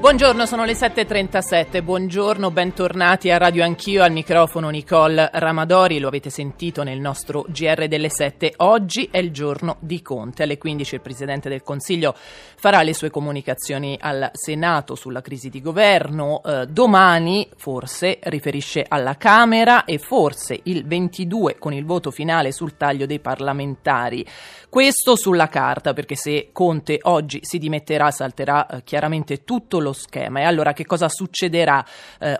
Buongiorno, sono le 7.37, buongiorno, bentornati a Radio Anch'io, al microfono Nicole Ramadori, lo avete sentito nel nostro GR delle 7, oggi è il giorno di Conte, alle 15 il Presidente del Consiglio farà le sue comunicazioni al Senato sulla crisi di governo, domani forse riferisce alla Camera e forse il 22 con il voto finale sul taglio dei parlamentari, questo sulla carta perché se Conte oggi si dimetterà salterà chiaramente tutto lo schema. E allora che cosa succederà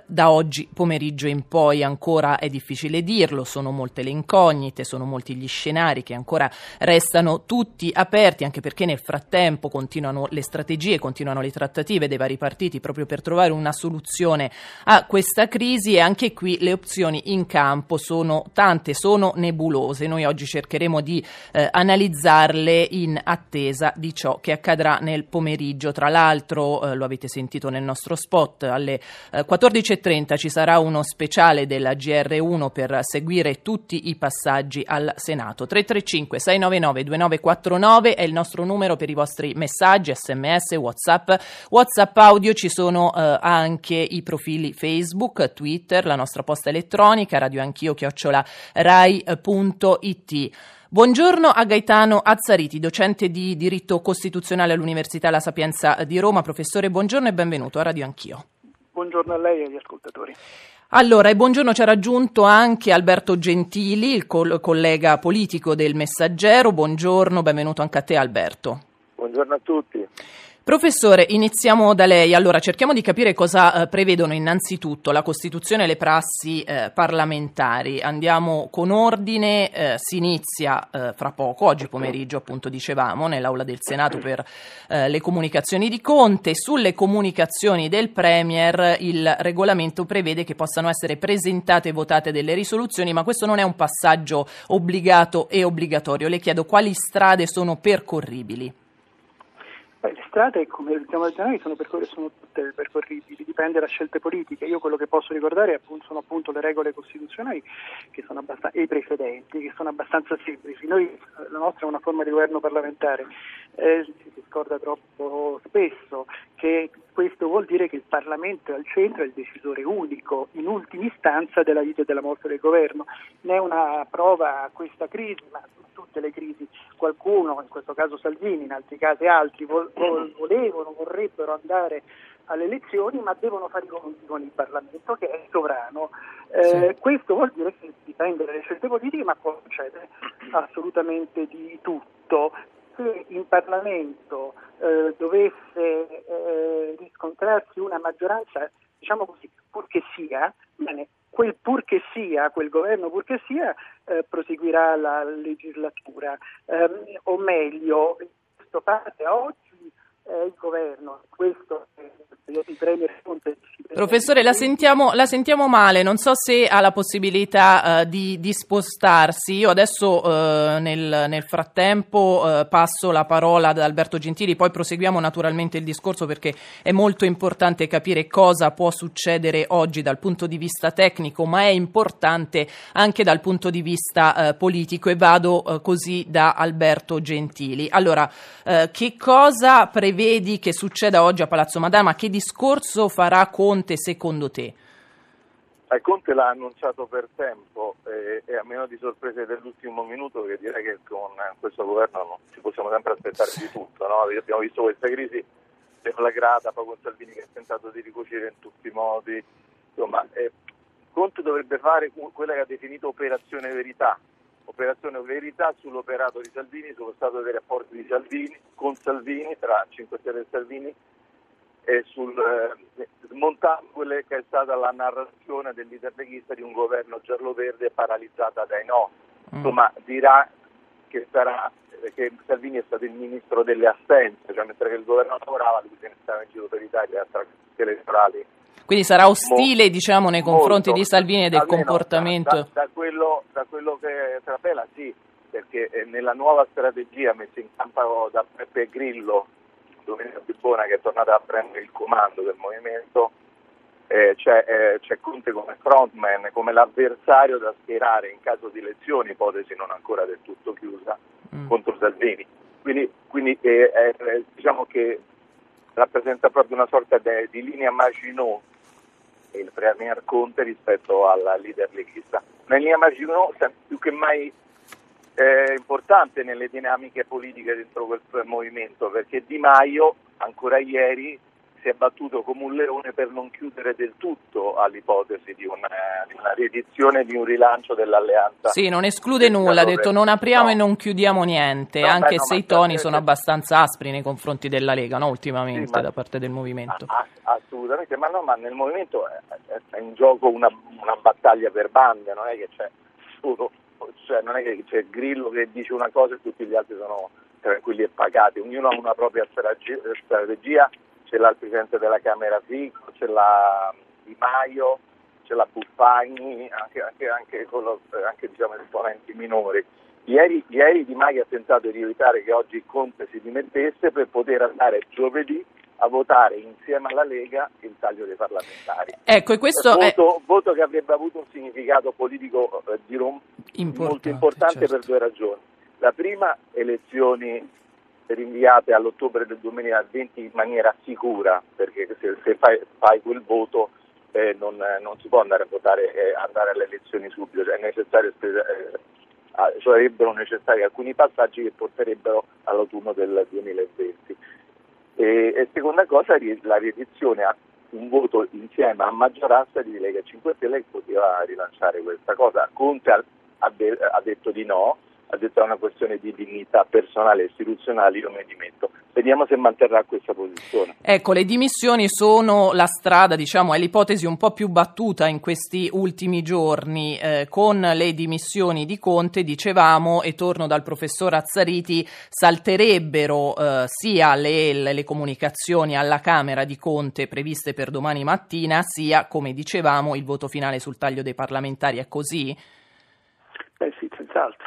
da oggi pomeriggio in poi? Ancora è difficile dirlo, sono molte le incognite, sono molti gli scenari che ancora restano tutti aperti, anche perché nel frattempo continuano le strategie, continuano le trattative dei vari partiti proprio per trovare una soluzione a questa crisi e anche qui le opzioni in campo sono tante, sono nebulose. Noi oggi cercheremo di analizzarle in attesa di ciò che accadrà nel pomeriggio. Tra l'altro, lo avete sentito nel nostro spot, alle 14.30 ci sarà uno speciale della GR1 per seguire tutti i passaggi al Senato. 335 699 2949 è il nostro numero per i vostri messaggi, SMS, WhatsApp audio, ci sono anche i profili Facebook, Twitter, la nostra posta elettronica radioanchio@rai.it. Buongiorno a Gaetano Azzariti, docente di diritto costituzionale all'Università La Sapienza di Roma. Professore, buongiorno e benvenuto a Radio Anch'io. Buongiorno a lei e agli ascoltatori. Allora, e buongiorno, ci ha raggiunto anche Alberto Gentili, il collega politico del Messaggero. Buongiorno, benvenuto anche a te Alberto. Buongiorno a tutti. Professore, iniziamo da lei. Allora, cerchiamo di capire cosa prevedono innanzitutto la Costituzione e le prassi parlamentari. Andiamo con ordine, si inizia fra poco, oggi pomeriggio appunto dicevamo, nell'aula del Senato per le comunicazioni di Conte. Sulle comunicazioni del Premier il regolamento prevede che possano essere presentate e votate delle risoluzioni, ma questo non è un passaggio obbligato e obbligatorio. Le chiedo quali strade sono percorribili. Le strade, come diciamo, sono tutte percorribili, dipende da scelte politiche. Io quello che posso ricordare sono appunto le regole costituzionali che sono e i precedenti, che sono abbastanza semplici. Noi, la nostra è una forma di governo parlamentare, si scorda troppo spesso che questo vuol dire che il Parlamento è al centro, è il decisore unico, in ultima istanza, della vita e della morte del governo. Ne è una prova questa crisi, ma tutte le crisi. Qualcuno, in questo caso Salvini, in altri casi altri, vorrebbero andare alle elezioni, ma devono fare i conti con il Parlamento che è sovrano. Questo vuol dire che dipende dalle scelte politiche, ma può succedere assolutamente di tutto. Se in Parlamento dovesse riscontrarsi una maggioranza, diciamo così, purché sia, bene, quel governo purché sia, proseguirà la legislatura. O meglio, questo parte oggi è il governo, questo il Premier Conte. Professore, la sentiamo male, non so se ha la possibilità di spostarsi. Io adesso nel frattempo passo la parola ad Alberto Gentili, poi proseguiamo naturalmente il discorso perché è molto importante capire cosa può succedere oggi dal punto di vista tecnico, ma è importante anche dal punto di vista politico, e vado così da Alberto Gentili. Allora, che cosa prevedi che succeda oggi a Palazzo Madama? Che discorso farà Conte secondo te? Conte l'ha annunciato per tempo e a meno di sorprese dell'ultimo minuto, che direi che con questo governo non ci possiamo sempre aspettare di tutto, no? Abbiamo visto questa crisi deflagrata, poi con Salvini che ha tentato di ricucire in tutti i modi. Insomma, Conte dovrebbe fare quella che ha definito operazione verità sull'operato di Salvini, sullo stato dei rapporti di Salvini con Salvini, tra 5 Stelle e Salvini, e sul smontare quella che è stata la narrazione del leader leghista di un governo giallo-verde paralizzata dai no. Insomma, dirà che Salvini è stato il ministro delle assenze, cioè mentre che il governo lavorava lui se ne stava in giro per l'Italia tra elettorali. Quindi sarà ostile, diciamo, nei confronti di Salvini e del comportamento. Da quello che trapela, sì, perché nella nuova strategia messa in campo da Beppe Grillo, Domenica Bibbona, che è tornata a prendere il comando del movimento, c'è Conte come frontman, come l'avversario da schierare in caso di elezioni, ipotesi non ancora del tutto chiusa, contro Salvini. Quindi, diciamo che rappresenta proprio una sorta di linea Maginot il premier Conte rispetto alla leader leghista. Una linea Maginot più che mai importante nelle dinamiche politiche dentro quel movimento, perché Di Maio ancora ieri si è battuto come un leone per non chiudere del tutto all'ipotesi di una riedizione, di un rilancio dell'alleanza. Sì, non esclude nulla, ha detto non apriamo e non chiudiamo niente, se i toni sono abbastanza aspri nei confronti della Lega, no, ultimamente sì, da parte del Movimento. Assolutamente, ma nel Movimento è in gioco una battaglia per bande, non è che c'è solo, non è che c'è Grillo che dice una cosa e tutti gli altri sono tranquilli e pagati, ognuno ha una propria strategia. C'è il presidente della Camera Fico, c'è la Di Maio, c'è la Buffagni, anche diciamo esponenti minori. Ieri Di Maio ha tentato di evitare che oggi Conte si dimettesse per poter andare giovedì a votare insieme alla Lega il taglio dei parlamentari. Ecco, e questo voto che avrebbe avuto un significato politico molto importante, certo, per due ragioni. La prima, elezioni rinviate all'ottobre del 2020 in maniera sicura, perché se fai quel voto non si può andare a votare e andare alle elezioni subito, sarebbero necessari alcuni passaggi che porterebbero all'autunno del 2020. E seconda cosa, la riedizione a un voto insieme a maggioranza di Lega 5 Stelle poteva rilanciare questa cosa. Conte ha detto di no, ha detto è una questione di dignità personale e istituzionale, io mi dimetto. Vediamo se manterrà questa posizione. Ecco, le dimissioni sono la strada, diciamo, è l'ipotesi un po' più battuta in questi ultimi giorni. Con le dimissioni di Conte, dicevamo, e torno dal professor Azzariti, salterebbero sia le comunicazioni alla Camera di Conte previste per domani mattina, sia, come dicevamo, il voto finale sul taglio dei parlamentari. È così? Beh sì, senz'altro.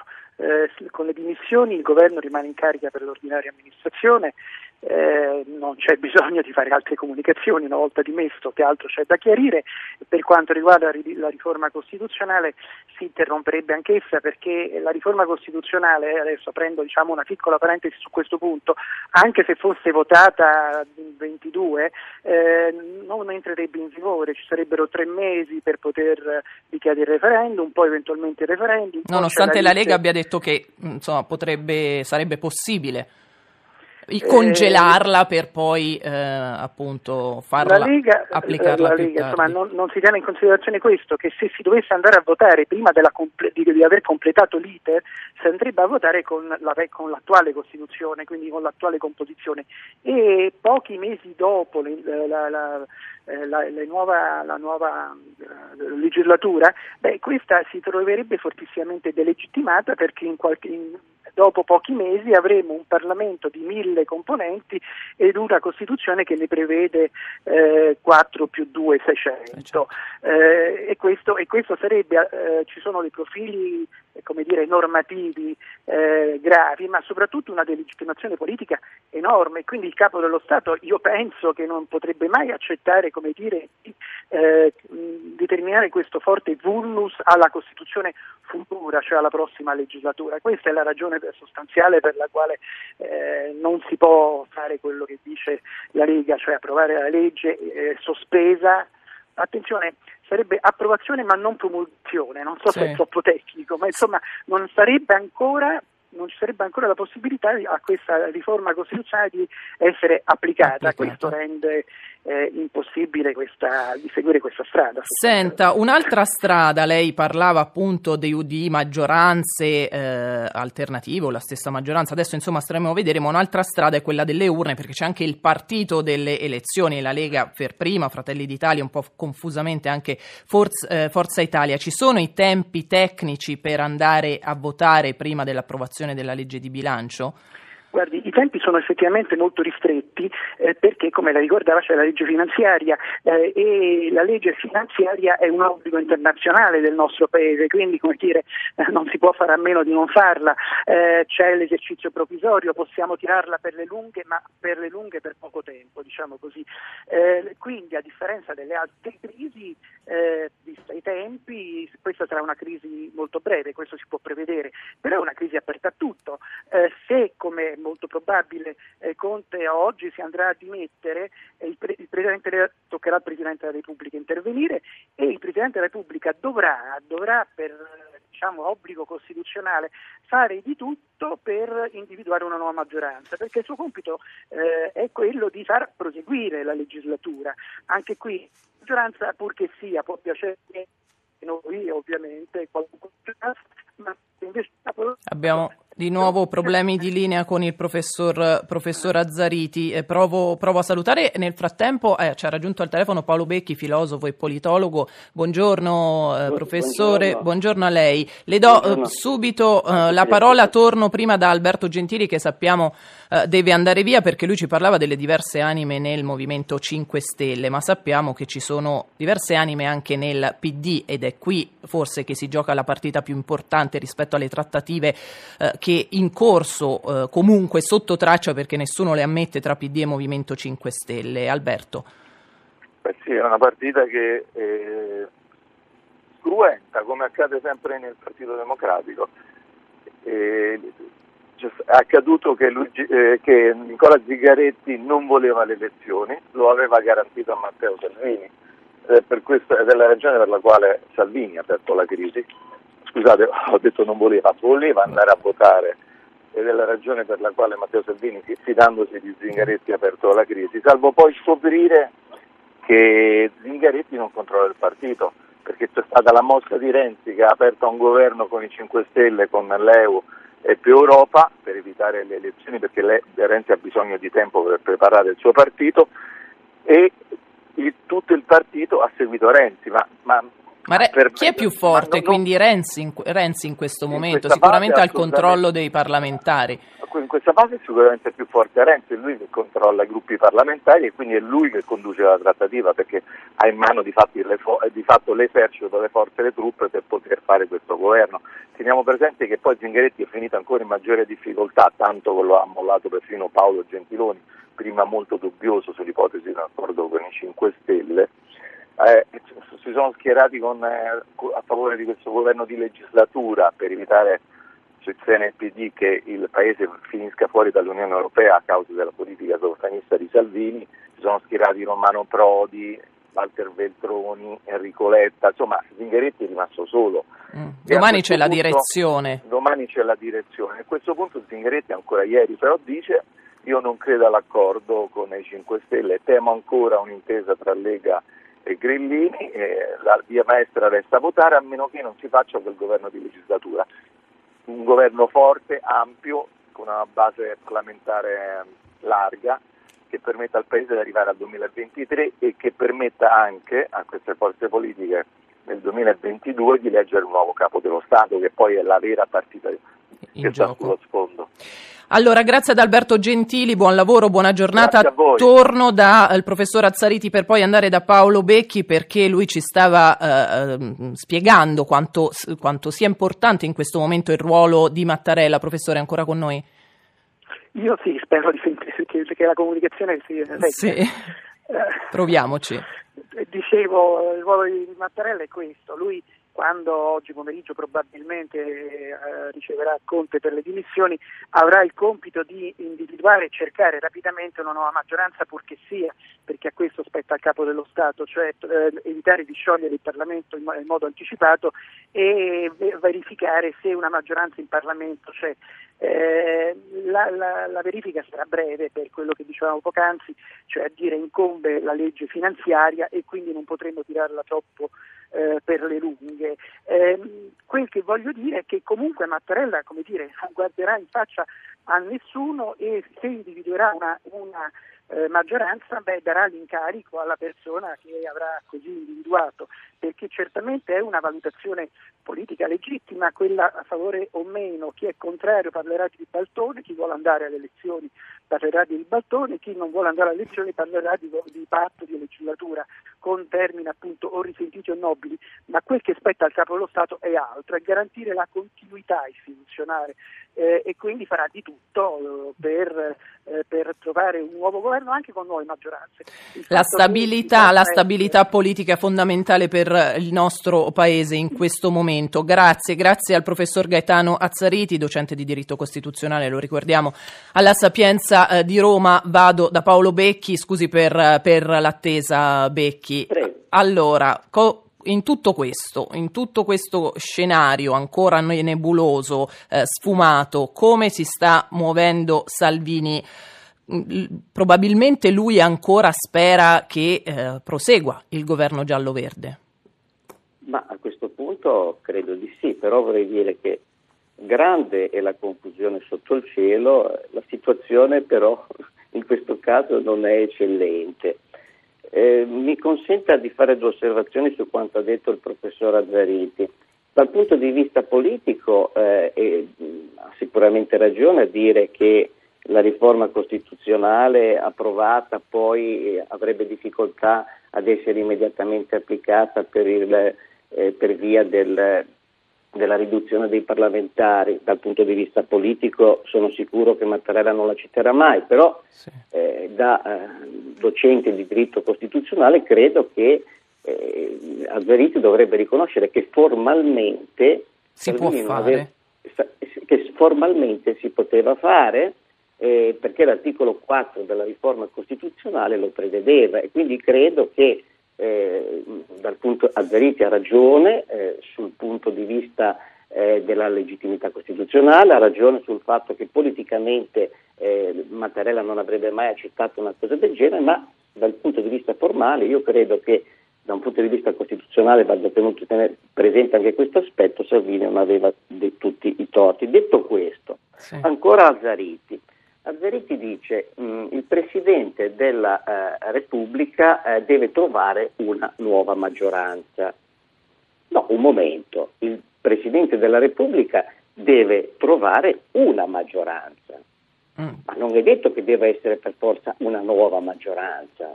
Con le dimissioni il governo rimane in carica per l'ordinaria amministrazione, non c'è bisogno di fare altre comunicazioni una volta dimesso, che altro c'è da chiarire. Per quanto riguarda la riforma costituzionale, si interromperebbe anch'essa, perché la riforma costituzionale, adesso aprendo una piccola parentesi su questo punto, anche se fosse votata in 22 non entrerebbe in vigore, ci sarebbero 3 mesi per poter richiedere il referendum, poi eventualmente il referendum, nonostante la Lega abbia detto che sarebbe possibile congelarla per poi farla applicarla. La Lega non si tiene in considerazione questo, che se si dovesse andare a votare prima di aver completato l'iter, si andrebbe a votare con l'attuale Costituzione, quindi con l'attuale composizione, e pochi mesi dopo la nuova legislatura, questa si troverebbe fortissimamente delegittimata, perché dopo pochi mesi avremo un Parlamento di 1000 componenti ed una Costituzione che ne prevede 4+2, 600. E questo sarebbe, ci sono dei profili normativi gravi, ma soprattutto una delegittimazione politica enorme. Quindi il Capo dello Stato, io penso che non potrebbe mai accettare determinare questo forte vulnus alla Costituzione futura, cioè alla prossima legislatura. Questa è la ragione sostanziale per la quale non si può fare quello che dice la Lega, cioè approvare la legge sospesa. Attenzione, sarebbe approvazione ma non promulgazione, non so se è troppo tecnico, ma insomma non ci sarebbe ancora la possibilità a questa riforma costituzionale di essere applicata. Questo rende impossibile di seguire questa strada. Senta, un'altra strada, lei parlava appunto di maggioranze alternative, o la stessa maggioranza, adesso staremo a vedere, ma un'altra strada è quella delle urne, perché c'è anche il partito delle elezioni, la Lega per prima, Fratelli d'Italia, un po' confusamente anche Forza Italia. Ci sono i tempi tecnici per andare a votare prima dell'approvazione della legge di bilancio? Guardi, i tempi sono effettivamente molto ristretti perché, come la ricordava, c'è la legge finanziaria e la legge finanziaria è un obbligo internazionale del nostro paese, quindi non si può fare a meno di non farla. C'è l'esercizio provvisorio, possiamo tirarla per le lunghe, ma per poco tempo, diciamo così. Quindi, a differenza delle altre crisi, i tempi, questa sarà una crisi molto breve, questo si può prevedere, però è una crisi aperta a tutto. Se, come è molto probabile, Conte oggi si andrà a dimettere, il Presidente toccherà al Presidente della Repubblica intervenire e il Presidente della Repubblica dovrà per obbligo costituzionale fare di tutto per individuare una nuova maggioranza, perché il suo compito è quello di far proseguire la legislatura. Anche qui maggioranza, purché sia, può piacere noi ovviamente, ma invece abbiamo di nuovo problemi di linea con il professor Azzariti. Provo a salutare. Nel frattempo ci ha raggiunto al telefono Paolo Becchi, filosofo e politologo. Buongiorno professore, buongiorno a lei. Le do subito la parola. Torno prima da Alberto Gentili, che sappiamo deve andare via perché lui ci parlava delle diverse anime nel Movimento 5 Stelle, ma sappiamo che ci sono diverse anime anche nel PD ed è qui forse che si gioca la partita più importante rispetto alle trattative che in corso comunque sotto traccia, perché nessuno le ammette, tra PD e Movimento 5 Stelle. Alberto. Beh sì, è una partita che cruenta, come accade sempre nel Partito Democratico. È accaduto che Nicola Zingaretti non voleva le elezioni, lo aveva garantito a Matteo Salvini, ed è la ragione per la quale Salvini ha aperto la crisi. Scusate, ho detto non voleva andare a votare, ed è la ragione per la quale Matteo Salvini, fidandosi di Zingaretti, ha aperto la crisi, salvo poi scoprire che Zingaretti non controlla il partito, perché c'è stata la mossa di Renzi che ha aperto un governo con i 5 Stelle, con l'EU e più Europa, per evitare le elezioni, perché Renzi ha bisogno di tempo per preparare il suo partito, e tutto il partito ha seguito Renzi, chi è più forte? Quindi Renzi in questo momento sicuramente ha il controllo dei parlamentari. In questa fase sicuramente è più forte Renzi, è lui che controlla i gruppi parlamentari e quindi è lui che conduce la trattativa, perché ha in mano di fatto l'esercito, le forze, le truppe per poter fare questo governo. Teniamo presente che poi Zingaretti è finito ancora in maggiore difficoltà, tanto che lo ha mollato perfino Paolo Gentiloni, prima molto dubbioso sull'ipotesi di un accordo con i 5 Stelle. Si sono schierati a favore di questo governo di legislatura per evitare, sia nel PD, che il Paese finisca fuori dall'Unione Europea a causa della politica sovranista di Salvini. Si sono schierati Romano Prodi, Walter Veltroni, Enrico Letta, insomma Zingaretti è rimasto solo. Domani c'è la direzione. A questo punto Zingaretti ancora ieri però dice: io non credo all'accordo con i 5 Stelle, temo ancora un'intesa tra Lega e Grillini, la via maestra resta a votare, a meno che non si faccia quel governo di legislatura, un governo forte, ampio, con una base parlamentare larga, che permetta al Paese di arrivare al 2023 e che permetta anche a queste forze politiche nel 2022 di eleggere un nuovo capo dello Stato, che poi è la vera partita che sta sullo sfondo. Allora, grazie ad Alberto Gentili, buon lavoro, buona giornata. Torno dal professor Azzariti per poi andare da Paolo Becchi, perché lui ci stava spiegando quanto sia importante in questo momento il ruolo di Mattarella. Professore, è ancora con noi? Io sì, spero di sentire, che la comunicazione si sì. Proviamoci. Dicevo, il ruolo di Mattarella è questo. Lui, quando oggi pomeriggio probabilmente riceverà Conte per le dimissioni, avrà il compito di individuare e cercare rapidamente una nuova maggioranza, purché sia, perché a questo spetta al Capo dello Stato, cioè evitare di sciogliere il Parlamento in modo anticipato e verificare se una maggioranza in Parlamento c'è. La verifica sarà breve, per quello che dicevamo poc'anzi, cioè a dire incombe la legge finanziaria e quindi non potremo tirarla troppo per le lunghe. Quel che voglio dire è che comunque Mattarella, come dire, non guarderà in faccia a nessuno, e se individuerà una maggioranza, darà l'incarico alla persona che avrà così individuato, perché certamente è una valutazione politica legittima quella a favore o meno. Chi è contrario parlerà di baltone, chi vuole andare alle elezioni parlerà di baltone, chi non vuole andare alle elezioni parlerà di patto di legislatura, con termini appunto o risentiti o nobili, ma quel che spetta al Capo dello Stato è altro, è garantire la continuità istituzionale e quindi farà di tutto per trovare un nuovo governo anche con nuove maggioranze. La stabilità politica è fondamentale per per il nostro Paese in questo momento. Grazie al professor Gaetano Azzariti, docente di diritto costituzionale, lo ricordiamo, alla Sapienza di Roma. Vado da Paolo Becchi, scusi per l'attesa Becchi. Allora, in tutto questo scenario ancora nebuloso, sfumato, come si sta muovendo Salvini? Probabilmente lui ancora spera che prosegua il governo giallo-verde. Ma a questo punto credo di sì, però vorrei dire che grande è la confusione sotto il cielo, la situazione però in questo caso non è eccellente. Mi consenta di fare due osservazioni su quanto ha detto il professor Azzariti. Dal punto di vista politico ha sicuramente ragione a dire che la riforma costituzionale approvata poi avrebbe difficoltà ad essere immediatamente applicata per via della riduzione dei parlamentari. Dal punto di vista politico sono sicuro che Mattarella non la citerà mai, però sì. Docente di diritto costituzionale credo che Azzariti dovrebbe riconoscere che formalmente si può fare, che formalmente si poteva fare perché l'articolo 4 della riforma costituzionale lo prevedeva, e quindi credo che Azzariti ha ragione sul punto di vista della legittimità costituzionale, ha ragione sul fatto che politicamente Mattarella non avrebbe mai accettato una cosa del genere, ma dal punto di vista formale io credo che da un punto di vista costituzionale vada tenuto presente anche questo aspetto. Salvini non aveva tutti i torti. Detto questo, sì. Ancora Azzariti dice il Presidente della Repubblica deve trovare una nuova maggioranza. No, un momento, il Presidente della Repubblica deve trovare una maggioranza, ma non è detto che debba essere per forza una nuova maggioranza.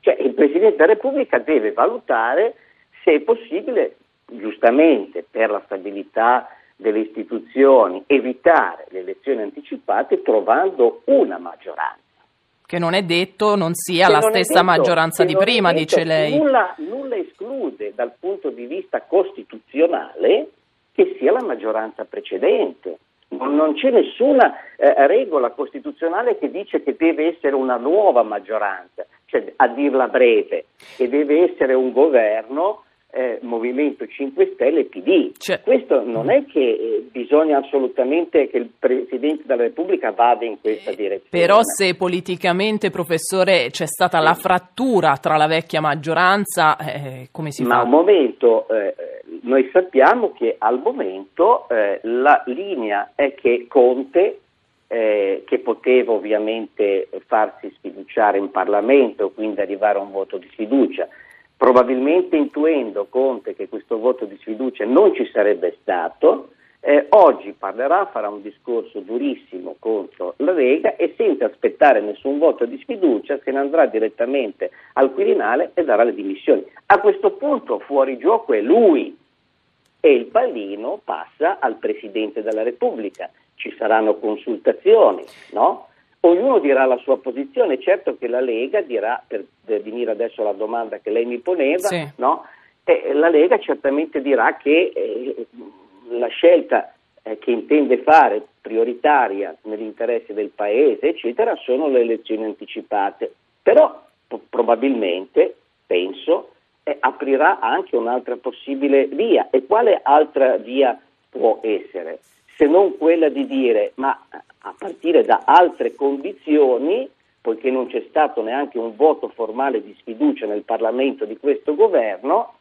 Cioè il Presidente della Repubblica deve valutare se è possibile, giustamente, per la stabilità delle istituzioni, evitare le elezioni anticipate trovando una maggioranza. Che non è detto non sia la stessa maggioranza di prima, dice lei. Nulla esclude dal punto di vista costituzionale che sia la maggioranza precedente. Non c'è nessuna regola costituzionale che dice che deve essere una nuova maggioranza, cioè a dirla breve, che deve essere un governo Movimento 5 Stelle e PD. Cioè, questo non è che bisogna assolutamente che il Presidente della Repubblica vada in questa direzione. Però se politicamente, professore, c'è stata la frattura tra la vecchia maggioranza, come si fa? Ma al momento, noi sappiamo che al momento la linea è che Conte, che poteva ovviamente farsi sfiduciare in Parlamento, quindi arrivare a un voto di sfiducia, probabilmente intuendo Conte che questo voto di sfiducia non ci sarebbe stato, oggi farà un discorso durissimo contro la Lega e senza aspettare nessun voto di sfiducia se ne andrà direttamente al Quirinale e darà le dimissioni. A questo punto fuori gioco è lui e il pallino passa al Presidente della Repubblica, ci saranno consultazioni, no? Ognuno dirà la sua posizione, certo che la Lega dirà, per venire adesso alla domanda che lei mi poneva, sì. No? La Lega certamente dirà che la scelta che intende fare prioritaria nell'interesse del Paese, eccetera, sono le elezioni anticipate, però probabilmente, penso, aprirà anche un'altra possibile via. E quale altra via può essere? Se non quella di dire, ma a partire da altre condizioni, poiché non c'è stato neanche un voto formale di sfiducia nel Parlamento di questo governo,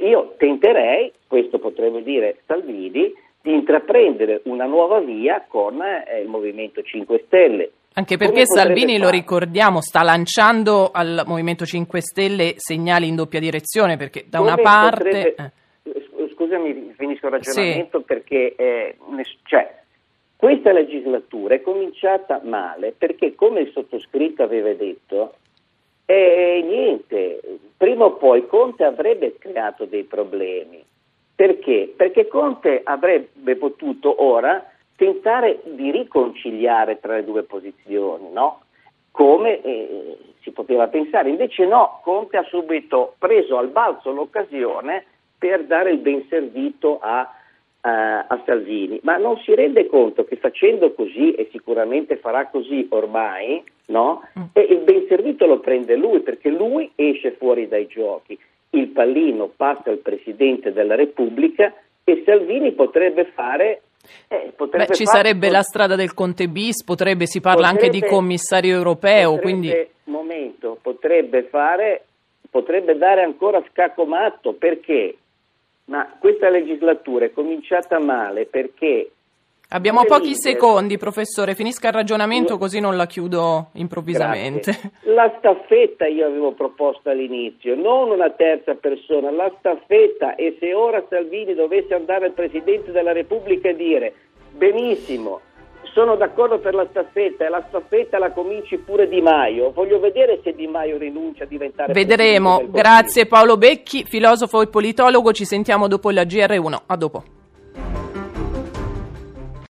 io tenterei, questo potrebbe dire Salvini, di intraprendere una nuova via con il Movimento 5 Stelle. Anche perché Salvini, lo ricordiamo, sta lanciando al Movimento 5 Stelle segnali in doppia direzione, perché da una parte... Scusami, finisco il ragionamento, sì. Perché questa legislatura è cominciata male, perché come il sottoscritto aveva detto, prima o poi Conte avrebbe creato dei problemi. Perché? Perché Conte avrebbe potuto ora tentare di riconciliare tra le due posizioni, no? come si poteva pensare. Invece no, Conte ha subito preso al balzo l'occasione per dare il ben servito a Salvini, ma non si rende conto che facendo così, e sicuramente farà così ormai, no? E il ben servito lo prende lui, perché lui esce fuori dai giochi, il pallino passa al Presidente della Repubblica e Salvini potrebbe fare… ci sarebbe la strada del Conte bis, si parla anche di commissario europeo, potrebbe dare ancora scacomatto, perché… Ma questa legislatura è cominciata male perché… Abbiamo pochi secondi, professore, finisca il ragionamento così non la chiudo improvvisamente. Grazie. La staffetta io avevo proposto all'inizio, non una terza persona, la staffetta, e se ora Salvini dovesse andare al Presidente della Repubblica e dire benissimo, sono d'accordo per la staffetta e la staffetta la cominci pure Di Maio, voglio vedere se Di Maio rinuncia a diventare… Vedremo, grazie Paolo Becchi, filosofo e politologo, ci sentiamo dopo la GR1, a dopo.